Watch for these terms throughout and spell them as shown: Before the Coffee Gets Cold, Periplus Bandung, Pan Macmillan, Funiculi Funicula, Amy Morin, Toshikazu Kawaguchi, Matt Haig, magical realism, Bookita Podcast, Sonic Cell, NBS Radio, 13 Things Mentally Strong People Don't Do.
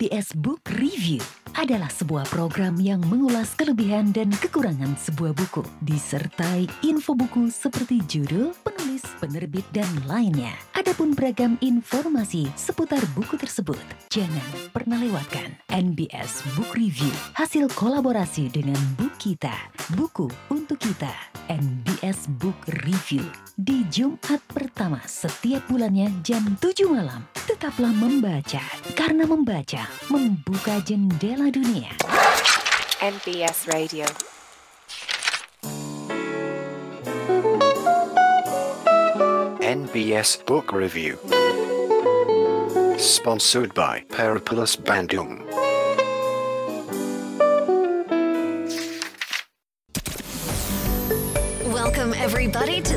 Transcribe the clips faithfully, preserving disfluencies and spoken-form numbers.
N B S Book Review adalah sebuah program yang mengulas kelebihan dan kekurangan sebuah buku, disertai info buku seperti judul, penulis, penerbit, dan lainnya. Adapun beragam informasi seputar buku tersebut, jangan pernah lewatkan. N B S Book Review, hasil kolaborasi dengan Bookita, buku untuk kita. N B S Book Review, di Jumat pertama setiap bulannya jam tujuh malam. Tetaplah membaca, karena membaca membuka jendela dunia. N B S Radio. N B S Book Review, sponsored by Periplus Bandung. Welcome, everybody, to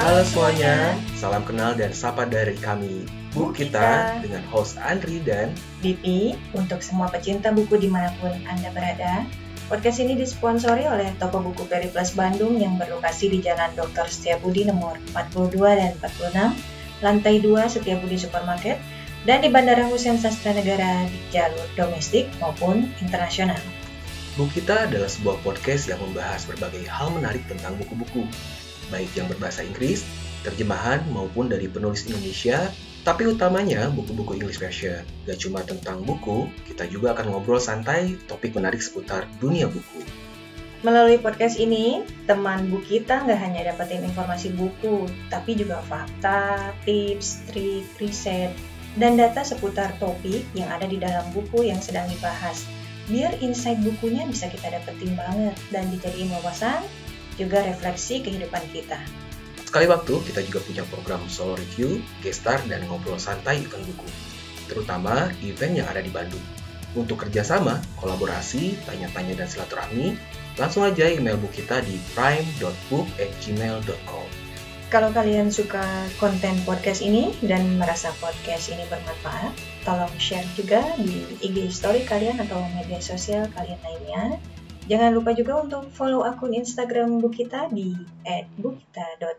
Halo semuanya, salam kenal dan sapa dari kami Bookita dengan host Andri dan Bibi. Untuk semua pecinta buku dimanapun Anda berada, podcast ini disponsori oleh toko buku Periplus Bandung yang berlokasi di Jalan Doktor Setiabudi nomor empat puluh dua dan empat puluh enam, lantai dua Setiabudi Supermarket, dan di Bandara Husein Sastranegara di jalur domestik maupun internasional. Bookita adalah sebuah podcast yang membahas berbagai hal menarik tentang buku-buku, baik yang berbahasa Inggris, terjemahan, maupun dari penulis Indonesia, tapi utamanya buku-buku English version. Gak cuma tentang buku, kita juga akan ngobrol santai topik menarik seputar dunia buku. Melalui podcast ini, teman Bookita nggak hanya dapetin informasi buku, tapi juga fakta, tips, trik, riset, dan data seputar topik yang ada di dalam buku yang sedang dibahas. Biar insight bukunya bisa kita dapetin banget dan dijadiin wawasan, juga refleksi kehidupan kita. Sekali waktu, kita juga punya program solo review, guest star, dan ngobrol santai tentang buku, terutama event yang ada di Bandung. Untuk kerjasama, kolaborasi, tanya-tanya, dan silaturahmi, langsung aja email Bookita di prime dot book at gmail dot com. Kalau kalian suka konten podcast ini dan merasa podcast ini bermanfaat, tolong share juga di I G story kalian atau media sosial kalian lainnya. Jangan lupa juga untuk follow akun Instagram Bookita di at bookita dot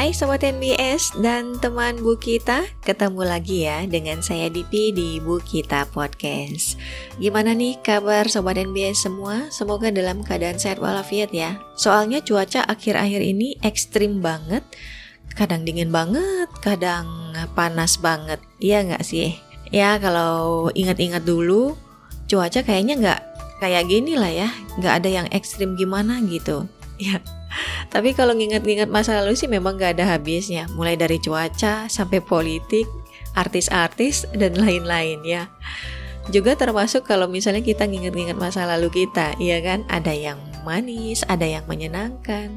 Hai Sobat N B S dan teman Bookita, ketemu lagi ya dengan saya Dipi di Bookita Podcast. Gimana nih kabar Sobat N B S semua? Semoga dalam keadaan sehat walafiat ya. Soalnya cuaca akhir-akhir ini ekstrim banget. Kadang dingin banget, kadang panas banget. Iya nggak sih? Ya kalau ingat-ingat dulu, cuaca kayaknya nggak kayak gini lah ya. Nggak ada yang ekstrim gimana gitu. Ya. Tapi kalau nginget-nginget masa lalu sih memang gak ada habisnya. Mulai dari cuaca, sampai politik, artis-artis, dan lain-lain ya. Juga termasuk kalau misalnya kita nginget-nginget masa lalu kita, iya kan? Ada yang manis, ada yang menyenangkan,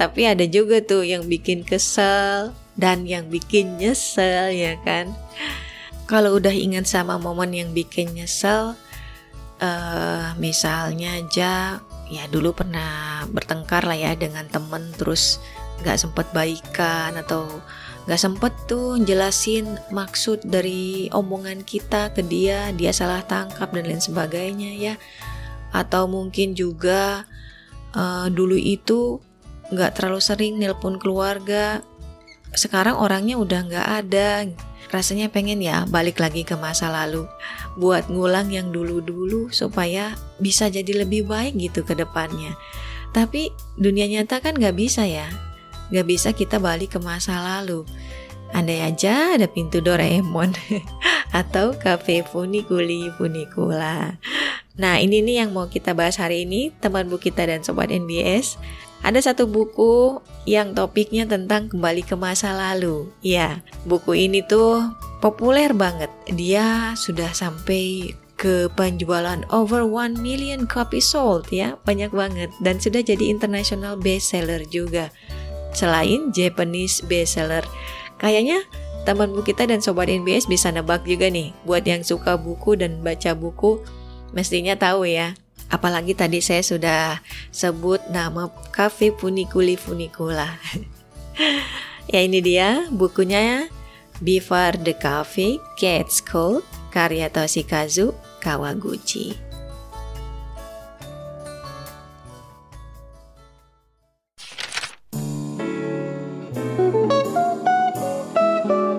tapi ada juga tuh yang bikin kesel dan yang bikin nyesel, ya kan? Kalau udah ingat sama momen yang bikin nyesel, uh, misalnya aja ya dulu pernah bertengkar lah ya dengan temen, terus gak sempet baikan atau gak sempet tuh jelasin maksud dari omongan kita ke dia, dia salah tangkap dan lain sebagainya ya. Atau mungkin juga uh, dulu itu gak terlalu sering nelpon keluarga, sekarang orangnya udah gak ada. Rasanya pengen ya balik lagi ke masa lalu buat ngulang yang dulu-dulu supaya bisa jadi lebih baik gitu ke depannya. Tapi dunia nyata kan gak bisa ya. Gak bisa kita balik ke masa lalu. Andai aja ada pintu Doraemon atau kafe Funiculi Funicula. Nah, ini nih yang mau kita bahas hari ini, teman Bookita dan Sobat N B S. Ada satu buku yang topiknya tentang kembali ke masa lalu. Ya, buku ini tuh populer banget. Dia sudah sampai ke penjualan over one million copies sold ya, banyak banget, dan sudah jadi international bestseller juga. Selain Japanese bestseller, kayaknya teman Bookita dan Sobat N B S bisa nebak juga nih. Buat yang suka buku dan baca buku, mestinya tahu ya. Apalagi tadi saya sudah sebut nama Cafe Funiculi Funicula. Ya, ini dia bukunya, Before the Coffee Gets Cold, karya Toshikazu Kawaguchi.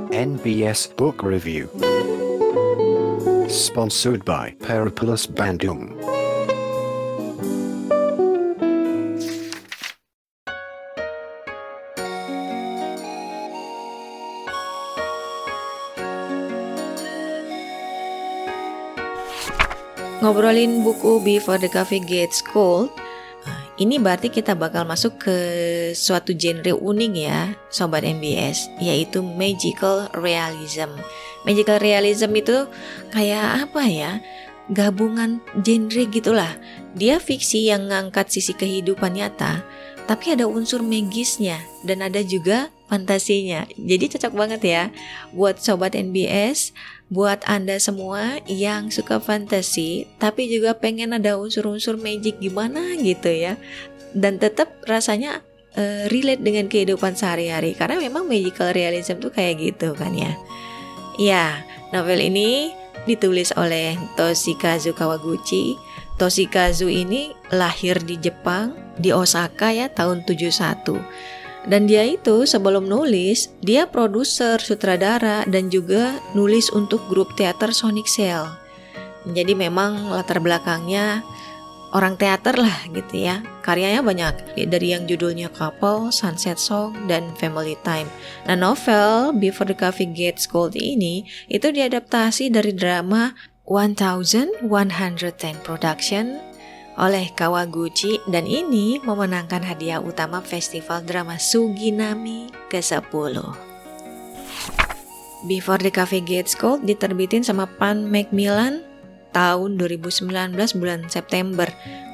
N B S Book Review sponsored by Periplus Bandung. Ngobrolin buku Before the Coffee Gets Cold, ini berarti kita bakal masuk ke suatu genre unik ya, Sobat N B S, yaitu magical realism. Magical realism itu kayak apa ya? Gabungan genre gitulah. Dia fiksi yang ngangkat sisi kehidupan nyata, tapi ada unsur magisnya dan ada juga fantasinya. Jadi cocok banget ya buat Sobat N B S, buat Anda semua yang suka fantasi tapi juga pengen ada unsur-unsur magic gimana gitu ya. Dan tetap rasanya uh, relate dengan kehidupan sehari-hari, karena memang magical realism tuh kayak gitu kan ya. Ya, novel ini ditulis oleh Toshikazu Kawaguchi. Toshikazu ini lahir di Jepang, di Osaka ya, tahun tujuh puluh satu. Dan dia itu sebelum nulis, dia produser, sutradara, dan juga nulis untuk grup teater Sonic Cell. Jadi memang latar belakangnya orang teater lah gitu ya. Karyanya banyak, dari yang judulnya Couple, Sunset Song, dan Family Time. Nah, novel Before the Coffee Gets Cold ini itu diadaptasi dari drama seribu seratus sepuluh Production oleh Kawaguchi, dan ini memenangkan hadiah utama Festival Drama Suginami kesepuluh. Before the Coffee Gets Cold diterbitin sama Pan Macmillan tahun dua ribu sembilan belas bulan September.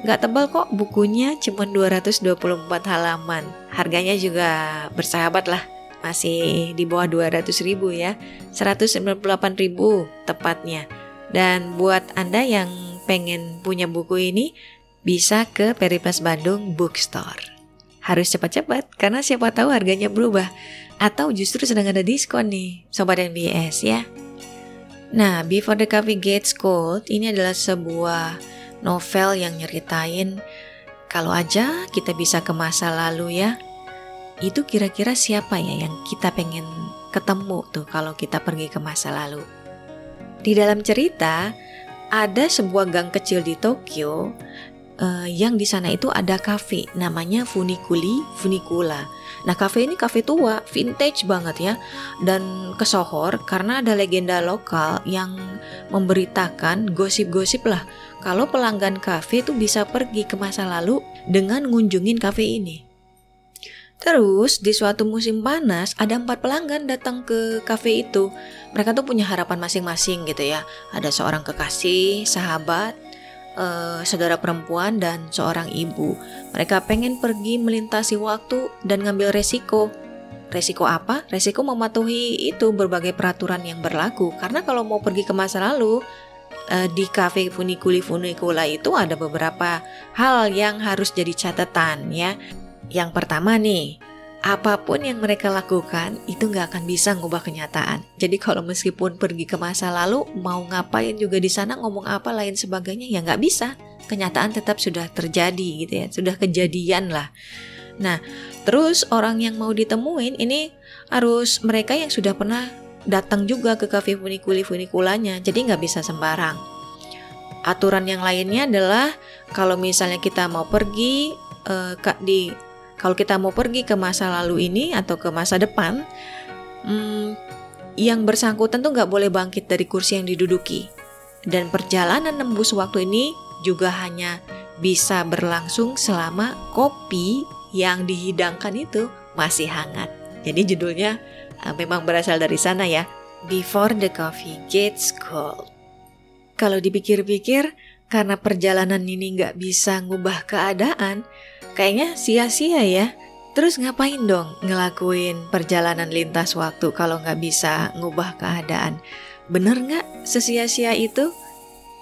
Gak tebal kok bukunya, cuma dua ratus dua puluh empat halaman. Harganya juga bersahabat lah, masih di bawah dua ratus ribu ya, seratus sembilan puluh delapan ribu tepatnya. Dan buat Anda yang pengen punya buku ini, bisa ke Periplus Bandung Bookstore. Harus cepat-cepat, karena siapa tahu harganya berubah atau justru sedang ada diskon nih, Sobat N B S ya. Nah, Before the Coffee Gets Cold ini adalah sebuah novel yang nyeritain kalau aja kita bisa ke masa lalu ya, itu kira-kira siapa ya yang kita pengen ketemu tuh kalau kita pergi ke masa lalu. Di dalam cerita, ada sebuah gang kecil di Tokyo eh, yang di sana itu ada kafe namanya Funiculi Funicula. Nah, kafe ini kafe tua, vintage banget ya, dan kesohor karena ada legenda lokal yang memberitakan gosip-gosip lah kalau pelanggan kafe itu bisa pergi ke masa lalu dengan ngunjungin kafe ini. Terus di suatu musim panas ada empat pelanggan datang ke kafe itu. Mereka tuh punya harapan masing-masing gitu ya. Ada seorang kekasih, sahabat, eh, saudara perempuan, dan seorang ibu. Mereka pengen pergi melintasi waktu dan ngambil resiko. Resiko apa? Resiko mematuhi itu berbagai peraturan yang berlaku. Karena kalau mau pergi ke masa lalu, eh, di kafe Funiculi Funicula itu ada beberapa hal yang harus jadi catatan ya. Yang pertama nih, apapun yang mereka lakukan itu gak akan bisa ngubah kenyataan. Jadi kalau meskipun pergi ke masa lalu, mau ngapain juga di sana, ngomong apa lain sebagainya, ya gak bisa. Kenyataan tetap sudah terjadi gitu ya, sudah kejadian lah. Nah, terus orang yang mau ditemuin ini harus mereka yang sudah pernah datang juga ke kafe Funiculi Funiculanya, jadi gak bisa sembarang. Aturan yang lainnya adalah kalau misalnya kita mau pergi eh, di Kalau kita mau pergi ke masa lalu ini atau ke masa depan, hmm, yang bersangkutan tuh gak boleh bangkit dari kursi yang diduduki. Dan perjalanan nembus waktu ini juga hanya bisa berlangsung selama kopi yang dihidangkan itu masih hangat. Jadi judulnya uh, memang berasal dari sana ya, Before the Coffee Gets Cold. Kalau dipikir-pikir, karena perjalanan ini gak bisa ngubah keadaan, kayaknya sia-sia ya. Terus ngapain dong ngelakuin perjalanan lintas waktu kalau nggak bisa ngubah keadaan? Bener nggak sesia-sia itu?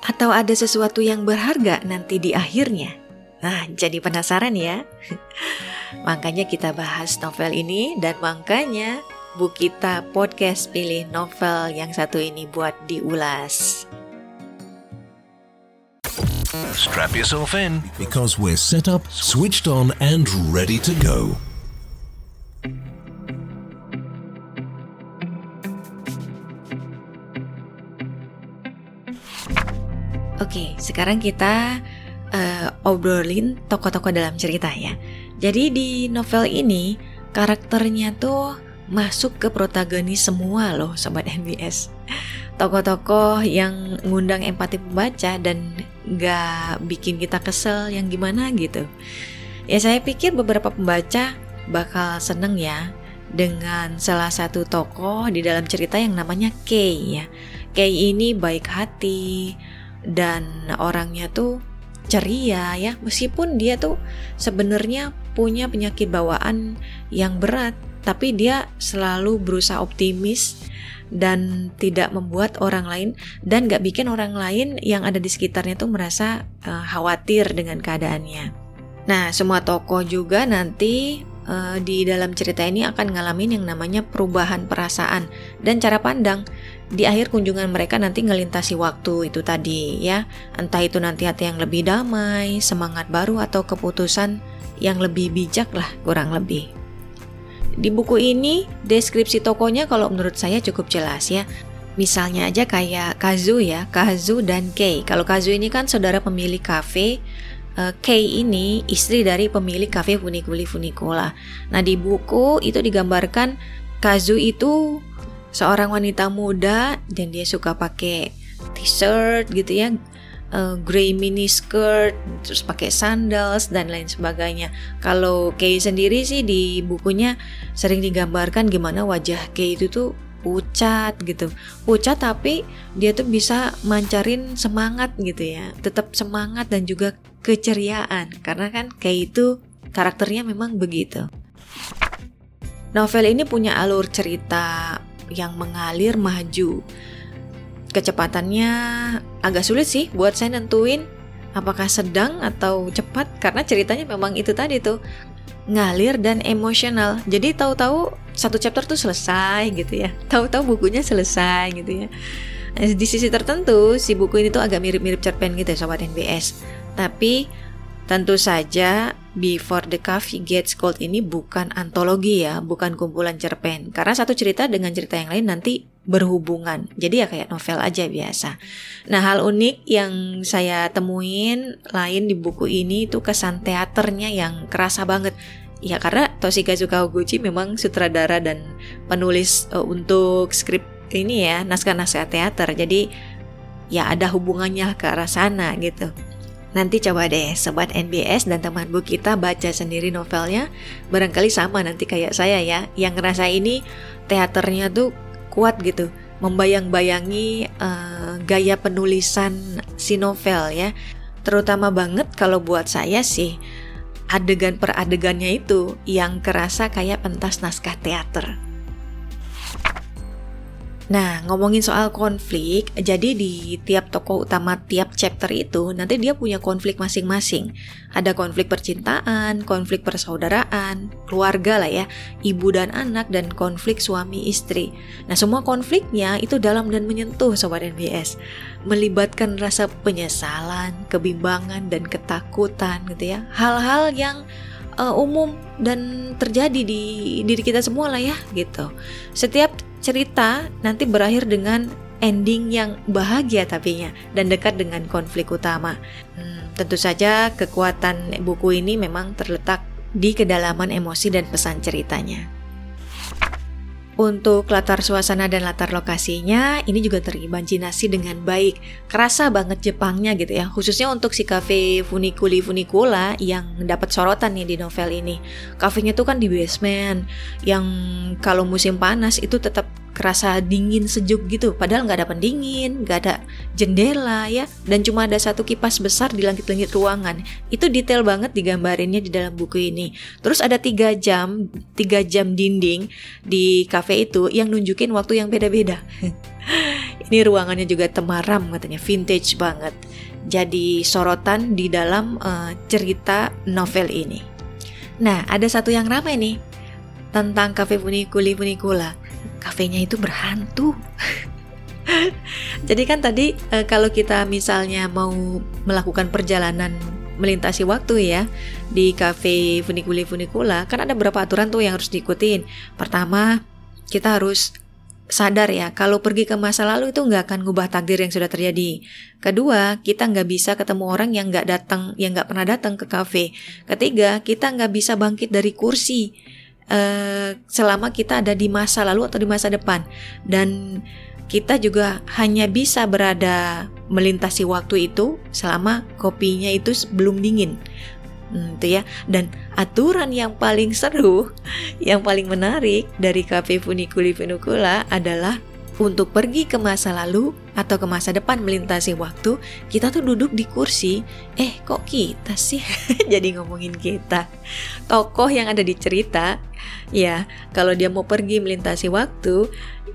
Atau ada sesuatu yang berharga nanti di akhirnya? Nah, jadi penasaran ya? Makanya kita bahas novel ini, dan makanya Bookita Podcast pilih novel yang satu ini buat diulas. Strap yourself in, because we're set up, switched on, and ready to go. Oke, sekarang kita uh, obrolin tokoh-tokoh dalam cerita ya. Jadi di novel ini, karakternya tuh masuk ke protagonis semua loh, Sobat N B S. Tokoh-tokoh yang ngundang empati pembaca dan gak bikin kita kesel yang gimana gitu. Ya saya pikir beberapa pembaca bakal seneng ya dengan salah satu tokoh di dalam cerita yang namanya Kay ya. Kay ini baik hati dan orangnya tuh ceria ya, meskipun dia tuh sebenarnya punya penyakit bawaan yang berat, tapi dia selalu berusaha optimis dan tidak membuat orang lain dan gak bikin orang lain yang ada di sekitarnya tuh merasa uh, khawatir dengan keadaannya. Nah, semua tokoh juga nanti uh, di dalam cerita ini akan ngalamin yang namanya perubahan perasaan dan cara pandang di akhir kunjungan mereka nanti ngelintasi waktu itu tadi ya. Entah itu nanti hati yang lebih damai, semangat baru, atau keputusan yang lebih bijak lah kurang lebih. Di buku ini, deskripsi tokohnya kalau menurut saya cukup jelas ya. Misalnya aja kayak Kazu ya, Kazu dan Kei. Kalau Kazu ini kan saudara pemilik kafe, uh, Kei ini istri dari pemilik kafe Funiculi Funicula. Nah di buku itu digambarkan Kazu itu seorang wanita muda dan dia suka pakai t-shirt gitu ya, Uh, grey mini skirt, terus pakai sandals dan lain sebagainya. Kalau Kay sendiri sih di bukunya sering digambarkan gimana wajah Kay itu tuh pucat gitu, pucat tapi dia tuh bisa mancarin semangat gitu ya, tetap semangat dan juga keceriaan karena kan Kay itu karakternya memang begitu. Novel ini punya alur cerita yang mengalir maju. Kecepatannya agak sulit sih buat saya nentuin apakah sedang atau cepat karena ceritanya memang itu tadi tuh ngalir dan emosional. Jadi tahu-tahu satu chapter tuh selesai gitu ya, tahu-tahu bukunya selesai gitu ya. Di sisi tertentu si buku ini tuh agak mirip-mirip cerpen gitu ya, Sobat N B S. Tapi tentu saja Before the Coffee Gets Cold ini bukan antologi ya, bukan kumpulan cerpen. Karena satu cerita dengan cerita yang lain nanti berhubungan. Jadi ya kayak novel aja biasa. Nah, hal unik yang saya temuin lain di buku ini itu kesan teaternya yang kerasa banget. Ya karena Toshikazu Kawaguchi memang sutradara dan penulis uh, untuk skrip ini ya, naskah-naskah teater. Jadi ya ada hubungannya ke arah sana gitu. Nanti coba deh Sobat N B S dan teman Bookita baca sendiri novelnya. Barangkali sama nanti kayak saya ya, yang ngerasa ini teaternya tuh kuat gitu, membayang-bayangi uh, gaya penulisan si novel ya. Terutama banget kalau buat saya sih adegan per adegannya itu yang kerasa kayak pentas naskah teater. Nah, ngomongin soal konflik, jadi di tiap tokoh utama tiap chapter itu nanti dia punya konflik masing-masing. Ada konflik percintaan, konflik persaudaraan, keluarga lah ya, ibu dan anak, dan konflik suami istri. Nah, semua konfliknya itu dalam dan menyentuh, Sobat N B S. Melibatkan rasa penyesalan, kebimbangan, dan ketakutan gitu ya. Hal-hal yang uh, umum dan terjadi di diri kita semua lah ya gitu. Setiap cerita nanti berakhir dengan ending yang bahagia tapinya dan dekat dengan konflik utama. Hmm, tentu saja kekuatan buku ini memang terletak di kedalaman emosi dan pesan ceritanya. Untuk latar suasana dan latar lokasinya, ini juga terimajinasi dengan baik. Kerasa banget Jepangnya gitu ya, khususnya untuk si kafe Funiculi Funicula yang dapat sorotan nih di novel ini. Kafenya tuh kan di basement, yang kalau musim panas itu tetap kerasa dingin sejuk gitu. Padahal nggak ada pendingin, nggak ada jendela ya, dan cuma ada satu kipas besar di langit-langit ruangan. Itu detail banget digambarinnya di dalam buku ini. Terus ada tiga jam, tiga jam dinding di kafe itu yang nunjukin waktu yang beda-beda. Ini ruangannya juga temaram katanya, vintage banget. Jadi sorotan di dalam uh, cerita novel ini. Nah, ada satu yang ramai nih tentang kafe Funiculi Funicula. Kafenya itu berhantu. Jadi kan tadi e, kalau kita misalnya mau melakukan perjalanan melintasi waktu ya di kafe Funiculi Funicula, kan ada beberapa aturan tuh yang harus diikutin. Pertama, kita harus sadar ya kalau pergi ke masa lalu itu nggak akan ngubah takdir yang sudah terjadi. Kedua, kita nggak bisa ketemu orang yang nggak datang, yang nggak pernah datang ke kafe. Ketiga, kita nggak bisa bangkit dari kursi Uh, selama kita ada di masa lalu atau di masa depan, dan kita juga hanya bisa berada melintasi waktu itu selama kopinya itu belum dingin, hmm, itu ya. Dan aturan yang paling seru, yang paling menarik dari kafe Funiculi Funicula adalah untuk pergi ke masa lalu atau ke masa depan melintasi waktu, kita tuh duduk di kursi. Eh kok kita sih jadi ngomongin kita. Tokoh yang ada di cerita ya, kalau dia mau pergi melintasi waktu,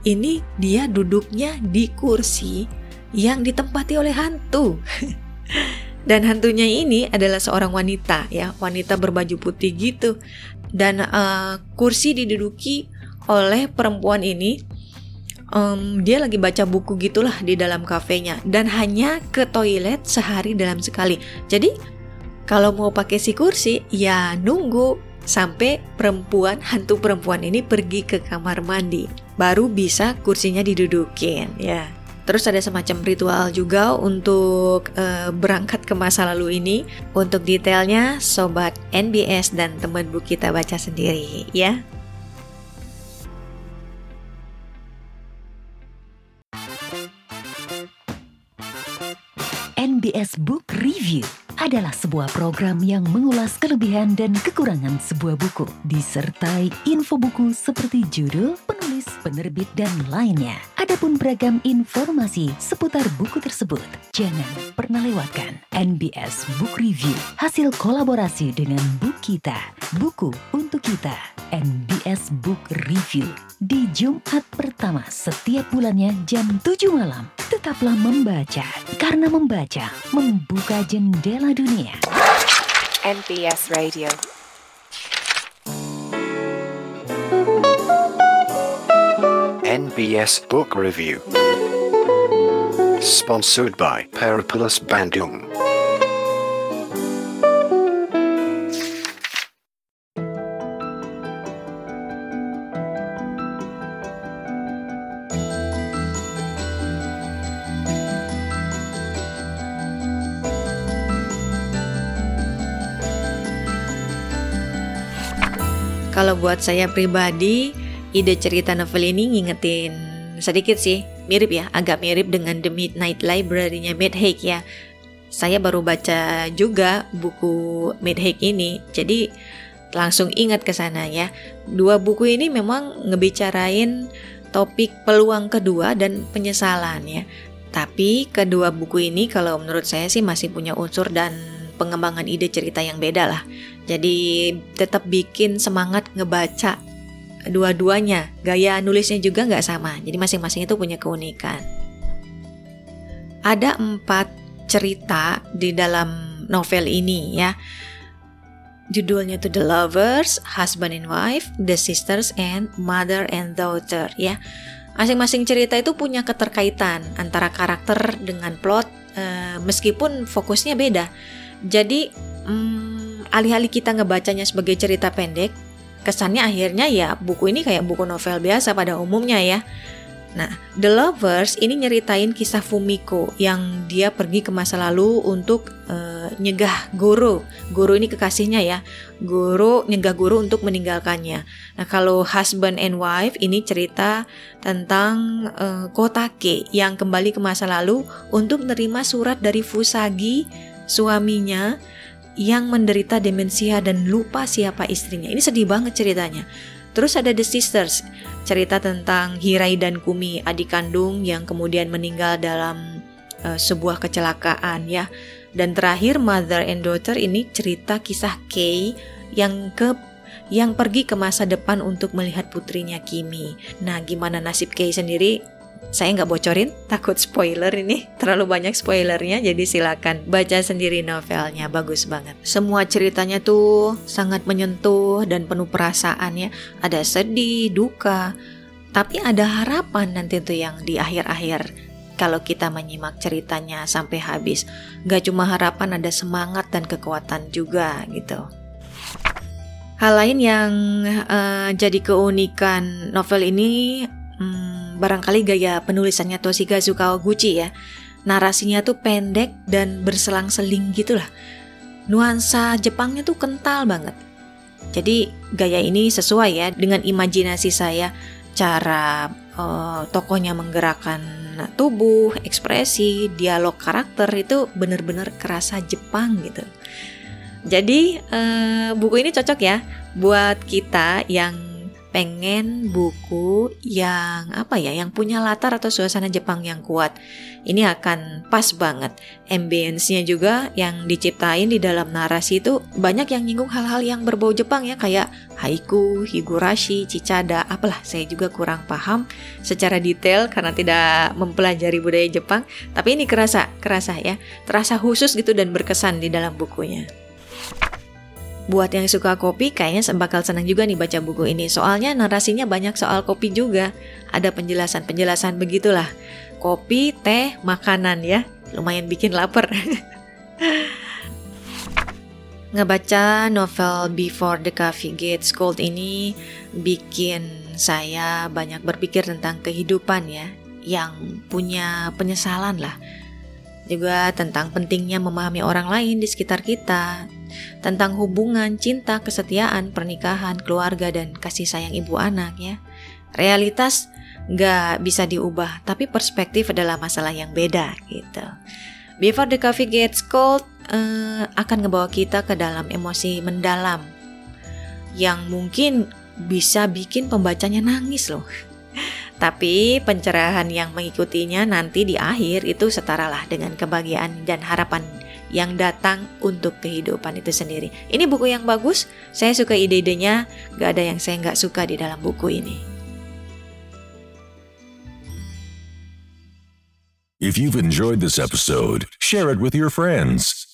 ini dia duduknya di kursi yang ditempati oleh hantu. Dan hantunya ini adalah seorang wanita ya, wanita berbaju putih gitu. Dan uh, kursi diduduki oleh perempuan ini. Um, dia lagi baca buku gitulah di dalam kafenya, dan hanya ke toilet sehari dalam sekali. Jadi kalau mau pakai si kursi ya nunggu sampai perempuan, hantu perempuan ini pergi ke kamar mandi, baru bisa kursinya didudukin ya. Terus ada semacam ritual juga untuk uh, berangkat ke masa lalu ini. Untuk detailnya sobat N B S dan teman Bookita baca sendiri ya. N B S Book Review adalah sebuah program yang mengulas kelebihan dan kekurangan sebuah buku, disertai info buku seperti judul, penulis, penerbit, dan lainnya. Adapun beragam informasi seputar buku tersebut, jangan pernah lewatkan. N B S Book Review, hasil kolaborasi dengan Bookita, buku untuk kita. N B S Book Review di Jumat pertama setiap bulannya jam tujuh malam. Tetaplah membaca, karena membaca membuka jendela dunia. N B S Radio. N B S Book Review. Sponsored by Periplus Bandung. Kalau buat saya pribadi, ide cerita novel ini ngingetin sedikit sih, mirip ya, agak mirip dengan The Midnight Library-nya Matt Haig ya. Saya baru baca juga buku Matt Haig ini, jadi langsung ingat ke sana ya. Dua buku ini memang ngebicarain topik peluang kedua dan penyesalan ya. Tapi kedua buku ini kalau menurut saya sih masih punya unsur dan pengembangan ide cerita yang beda lah. Jadi tetap bikin semangat ngebaca dua-duanya. Gaya nulisnya juga gak sama, jadi masing-masing itu punya keunikan. Ada empat cerita di dalam novel ini ya. Judulnya itu The Lovers, Husband and Wife, The Sisters, and Mother and Daughter ya. Masing-masing cerita itu punya keterkaitan antara karakter dengan plot, eh, meskipun fokusnya beda. Jadi hmm, alih-alih kita ngebacanya sebagai cerita pendek, kesannya akhirnya ya buku ini kayak buku novel biasa pada umumnya ya. Nah, The Lovers ini nyeritain kisah Fumiko yang dia pergi ke masa lalu untuk uh, nyegah Goro. Goro ini kekasihnya ya. Goro nyegah Goro untuk meninggalkannya. Nah, kalau Husband and Wife ini cerita tentang uh, Kotake yang kembali ke masa lalu untuk menerima surat dari Fusagi, suaminya yang menderita demensia dan lupa siapa istrinya. Ini sedih banget ceritanya. Terus ada The Sisters, cerita tentang Hirai dan Kumi, adik kandung yang kemudian meninggal dalam uh, sebuah kecelakaan ya. Dan terakhir Mother and Daughter ini cerita kisah Kei yang ke yang pergi ke masa depan untuk melihat putrinya Kimi. Nah, gimana nasib Kei sendiri? Saya nggak bocorin, takut spoiler ini, terlalu banyak spoilernya, jadi silakan baca sendiri novelnya, bagus banget. Semua ceritanya tuh sangat menyentuh dan penuh perasaannya, ada sedih, duka, tapi ada harapan nanti tuh yang di akhir-akhir kalau kita menyimak ceritanya sampai habis. Nggak cuma harapan, ada semangat dan kekuatan juga gitu. Hal lain yang uh, jadi keunikan novel ini, hmm, barangkali gaya penulisannya Toshikazu Kawaguchi ya. Narasinya tuh pendek dan berselang-seling gitulah. Nuansa Jepangnya tuh kental banget. Jadi gaya ini sesuai ya dengan imajinasi saya. Cara uh, tokohnya menggerakkan tubuh, ekspresi, dialog karakter itu benar-benar kerasa Jepang gitu. Jadi uh, buku ini cocok ya buat kita yang pengen buku yang apa ya, yang punya latar atau suasana Jepang yang kuat. Ini akan pas banget. Ambience-nya juga yang diciptain di dalam narasi itu banyak yang nyinggung hal-hal yang berbau Jepang ya, kayak haiku, higurashi, cicada, apalah, saya juga kurang paham secara detail karena tidak mempelajari budaya Jepang, tapi ini kerasa, kerasa ya. Terasa khusus gitu dan berkesan di dalam bukunya. Buat yang suka kopi, kayaknya bakal senang juga nih baca buku ini. Soalnya narasinya banyak soal kopi juga. Ada penjelasan-penjelasan begitulah. Kopi, teh, makanan ya. Lumayan bikin lapar. Ngebaca novel Before the Coffee Gets Cold ini bikin saya banyak berpikir tentang kehidupan ya, yang punya penyesalan lah. Juga tentang pentingnya memahami orang lain di sekitar kita, tentang hubungan, cinta, kesetiaan, pernikahan, keluarga, dan kasih sayang ibu anak ya. Realitas gak bisa diubah, tapi perspektif adalah masalah yang beda gitu. Before the Coffee Gets Cold eh, akan ngebawa kita ke dalam emosi mendalam yang mungkin bisa bikin pembacanya nangis loh. Tapi pencerahan yang mengikutinya nanti di akhir itu setaralah dengan kebahagiaan dan harapan yang datang untuk kehidupan itu sendiri. Ini buku yang bagus, saya suka ide-idenya, gak ada yang saya gak suka di dalam buku ini. If you've enjoyed this episode, share it with your friends.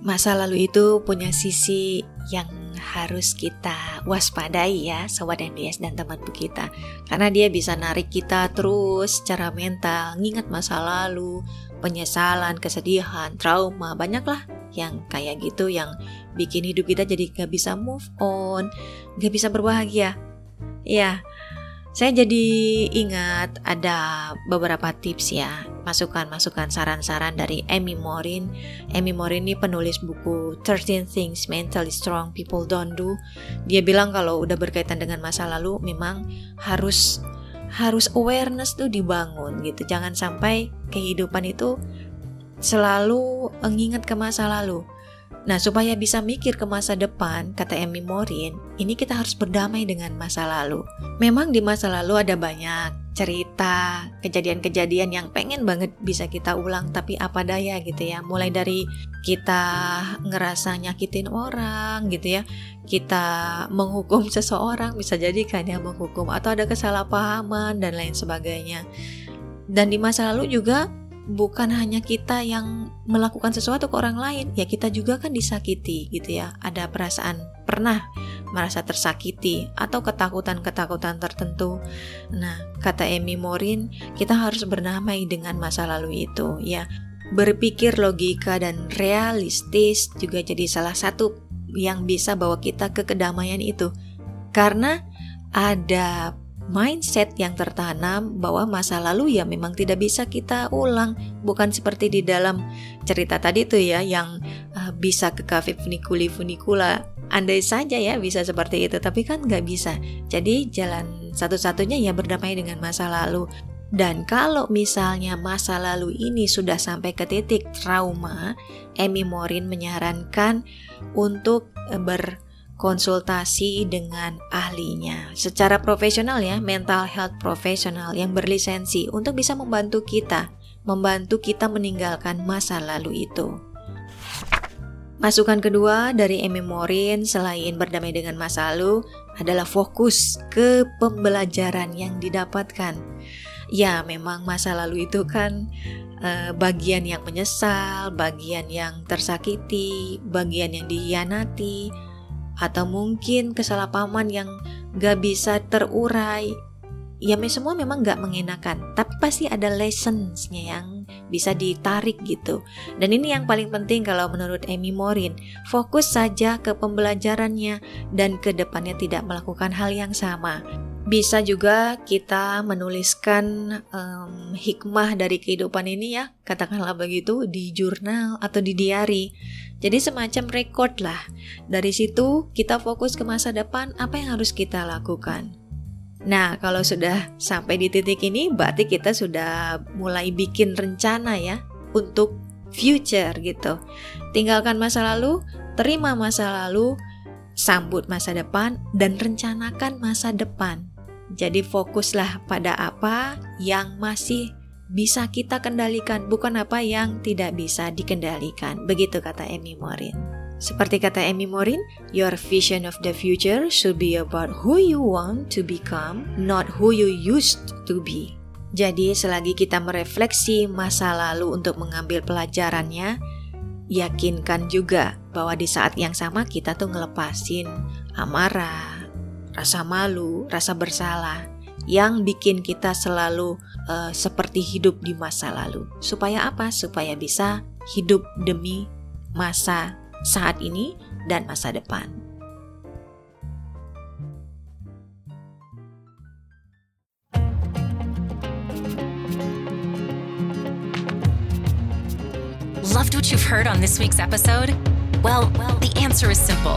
Masa lalu itu punya sisi yang harus kita waspadai ya, Sobat N B S dan teman Bookita. Karena dia bisa narik kita terus secara mental, ngingat masa lalu, penyesalan, kesedihan, trauma, banyaklah yang kayak gitu yang bikin hidup kita jadi gak bisa move on, gak bisa berbahagia. Ya, saya jadi ingat ada beberapa tips ya, masukan-masukan, saran-saran dari Amy Morin. Amy Morin ini penulis buku thirteen Things Mentally Strong People Don't Do. Dia bilang kalau udah berkaitan dengan masa lalu memang harus harus awareness tuh dibangun gitu. Jangan sampai kehidupan itu selalu mengingat ke masa lalu. Nah, supaya bisa mikir ke masa depan, kata Amy Morin, ini kita harus berdamai dengan masa lalu. Memang di masa lalu ada banyak cerita, kejadian-kejadian yang pengen banget bisa kita ulang, tapi apa daya gitu ya. Mulai dari kita ngerasa nyakitin orang gitu ya, kita menghukum seseorang, bisa jadi kan yang menghukum, atau ada kesalahpahaman dan lain sebagainya. Dan di masa lalu juga bukan hanya kita yang melakukan sesuatu ke orang lain, ya kita juga kan disakiti gitu ya. Ada perasaan pernah merasa tersakiti atau ketakutan-ketakutan tertentu. Nah, kata Amy Morin, kita harus berdamai dengan masa lalu itu, ya. Berpikir logika dan realistis juga jadi salah satu yang bisa bawa kita ke kedamaian itu. Karena ada mindset yang tertanam bahwa masa lalu ya memang tidak bisa kita ulang, bukan seperti di dalam cerita tadi tuh ya yang uh, bisa ke cafe Funiculi Funicula. Andai saja ya bisa seperti itu, tapi kan nggak bisa. Jadi jalan satu-satunya ya berdamai dengan masa lalu. Dan kalau misalnya masa lalu ini sudah sampai ke titik trauma, Amy Morin menyarankan untuk ber konsultasi dengan ahlinya secara profesional ya, mental health profesional yang berlisensi untuk bisa membantu kita, membantu kita meninggalkan masa lalu itu. Masukan kedua dari Amy Morin selain berdamai dengan masa lalu adalah fokus ke pembelajaran yang didapatkan. Ya memang masa lalu itu kan bagian yang menyesal, bagian yang tersakiti, bagian yang dikhianati, atau mungkin kesalahpahaman yang gak bisa terurai. Ya semua memang gak mengenakan, tapi pasti ada lessons-nya yang bisa ditarik gitu. Dan ini yang paling penting kalau menurut Amy Morin, fokus saja ke pembelajarannya dan ke depannya tidak melakukan hal yang sama. Bisa juga kita menuliskan um, hikmah dari kehidupan ini ya, katakanlah begitu, di jurnal atau di diary. Jadi semacam record lah. Dari situ kita fokus ke masa depan, apa yang harus kita lakukan. Nah, kalau sudah sampai di titik ini, berarti kita sudah mulai bikin rencana ya untuk future gitu. Tinggalkan masa lalu, terima masa lalu, sambut masa depan, dan rencanakan masa depan. Jadi fokuslah pada apa yang masih bisa kita kendalikan, bukan apa yang tidak bisa dikendalikan. Begitu kata Amy Morin. Seperti kata Amy Morin, your vision of the future should be about who you want to become, not who you used to be. Jadi selagi kita merefleksi masa lalu untuk mengambil pelajarannya, yakinkan juga bahwa di saat yang sama kita tuh ngelepasin amarah, rasa malu, rasa bersalah yang bikin kita selalu uh, seperti hidup di masa lalu. Supaya apa? Supaya bisa hidup demi masa saat ini dan masa depan. Loved what you've heard on this week's episode? Well, well, the answer is simple.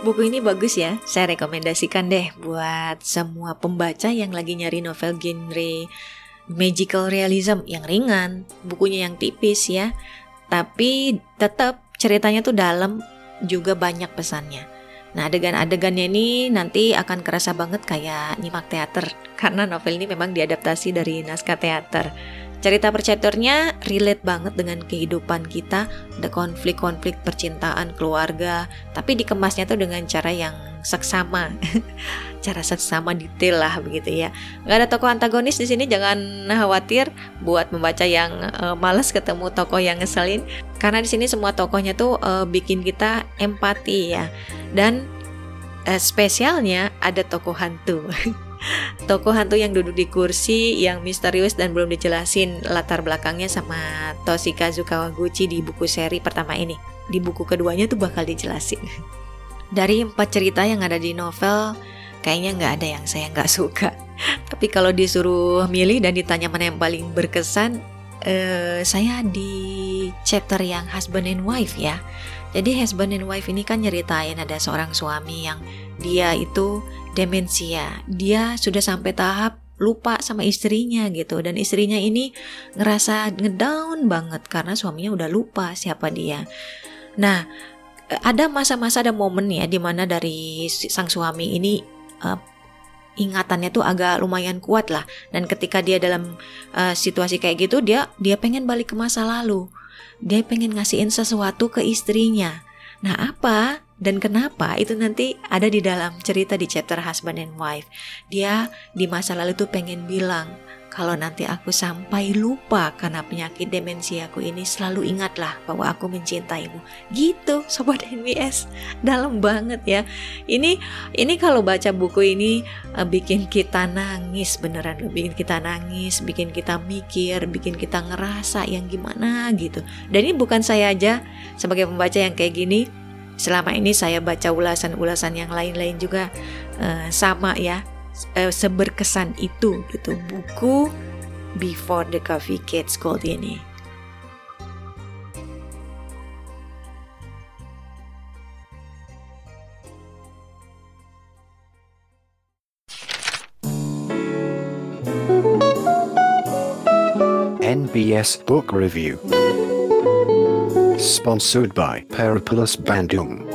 Buku ini bagus ya, saya rekomendasikan deh buat semua pembaca yang lagi nyari novel genre magical realism yang ringan, bukunya yang tipis ya, tapi tetap ceritanya tuh dalam, juga banyak pesannya. Nah adegan-adegannya ini nanti akan kerasa banget kayak nyimak teater, karena novel ini memang diadaptasi dari naskah teater. Cerita per chapternya relate banget dengan kehidupan kita, ada konflik-konflik percintaan, keluarga, tapi dikemasnya tuh dengan cara yang seksama, cara seksama detail lah begitu ya. Gak ada tokoh antagonis di sini, jangan khawatir buat membaca yang uh, malas ketemu tokoh yang ngeselin, karena di sini semua tokohnya tuh uh, bikin kita empati ya. Dan uh, spesialnya ada tokoh hantu. Tokoh hantu yang duduk di kursi yang misterius dan belum dijelasin latar belakangnya sama Toshikazu Kawaguchi di buku seri pertama ini. Di buku keduanya tuh bakal dijelasin. Dari empat cerita yang ada di novel, kayaknya gak ada yang saya gak suka. Tapi kalau disuruh milih dan ditanya mana yang paling berkesan, eh, saya di chapter yang husband and wife ya. Jadi husband and wife ini kan nyeritain ada seorang suami yang dia itu demensia, dia sudah sampai tahap lupa sama istrinya gitu, dan istrinya ini ngerasa ngedown banget karena suaminya udah lupa siapa dia. Nah ada masa-masa, ada momen ya di mana dari sang suami ini uh, ingatannya tuh agak lumayan kuat lah, dan ketika dia dalam uh, situasi kayak gitu, dia dia pengen balik ke masa lalu, dia pengen ngasihin sesuatu ke istrinya. Nah, apa dan kenapa itu nanti ada di dalam cerita di chapter Husband and Wife. Dia di masa lalu tuh pengen bilang, kalau nanti aku sampai lupa karena penyakit demensi aku ini, selalu ingatlah bahwa aku mencintaimu. Gitu, Sobat N B S, dalam banget ya. Ini ini kalau baca buku ini bikin kita nangis beneran, bikin kita nangis, bikin kita mikir, bikin kita ngerasa yang gimana gitu. Dan ini bukan saya aja sebagai pembaca yang kayak gini. Selama ini saya baca ulasan-ulasan yang lain-lain juga uh, sama ya, uh, seberkesan itu gitu buku Before the Coffee Gets Cold ini. N B S Book Review sponsored by Periplus Bandung.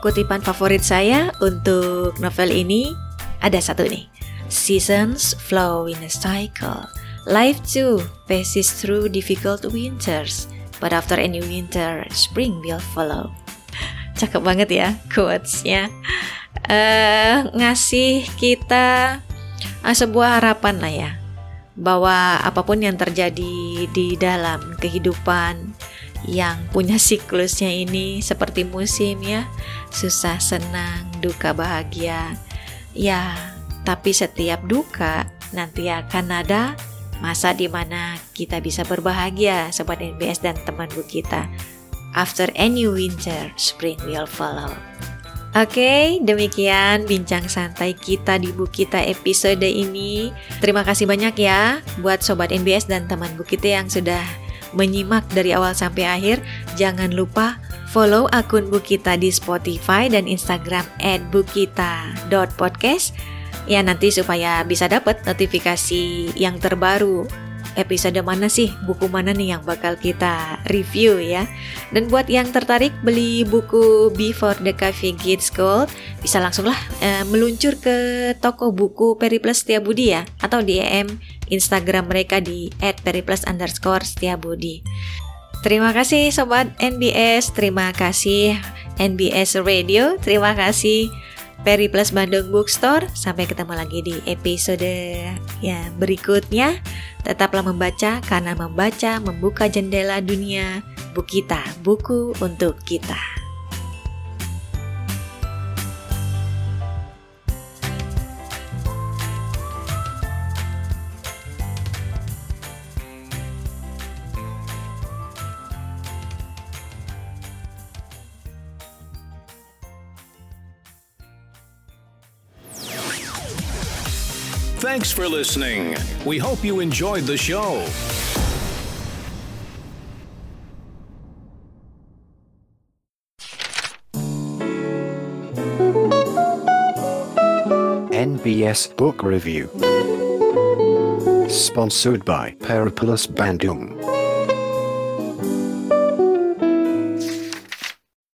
Kutipan favorit saya untuk novel ini ada satu nih. Seasons flow in a cycle. Life too passes through difficult winters, but after any winter, spring will follow. Cakep banget ya quotes-nya. Uh, ngasih kita uh, sebuah harapan lah ya, bahwa apapun yang terjadi di dalam kehidupan yang punya siklusnya ini seperti musim ya, susah, senang, duka, bahagia ya, tapi setiap duka nanti akan ada masa dimana kita bisa berbahagia, Sobat N B S dan teman Bookita. After any winter, spring will follow. Oke, okay, demikian bincang santai kita di Bookita episode ini. Terima kasih banyak ya buat Sobat N B S dan teman Bookita yang sudah menyimak dari awal sampai akhir. Jangan lupa follow akun Bookita di Spotify dan Instagram et bookita dot podcast ya, nanti supaya bisa dapat notifikasi yang terbaru. Episode mana sih, buku mana nih yang bakal kita review ya. Dan buat yang tertarik beli buku Before the Coffee Gets Cold, bisa langsunglah e, meluncur ke toko buku Periplus Setiabudi ya, atau D M Instagram mereka di et periplus underscore setiabudi. Terima kasih Sobat N B S, terima kasih N B S Radio, terima kasih Periplus Bandung Bookstore. Sampai ketemu lagi di episode ya berikutnya. Tetaplah membaca, karena membaca membuka jendela dunia. Bookita, buku untuk kita. Thanks for listening. We hope you enjoyed the show. N B S Book Review sponsored by Periplus Bandung.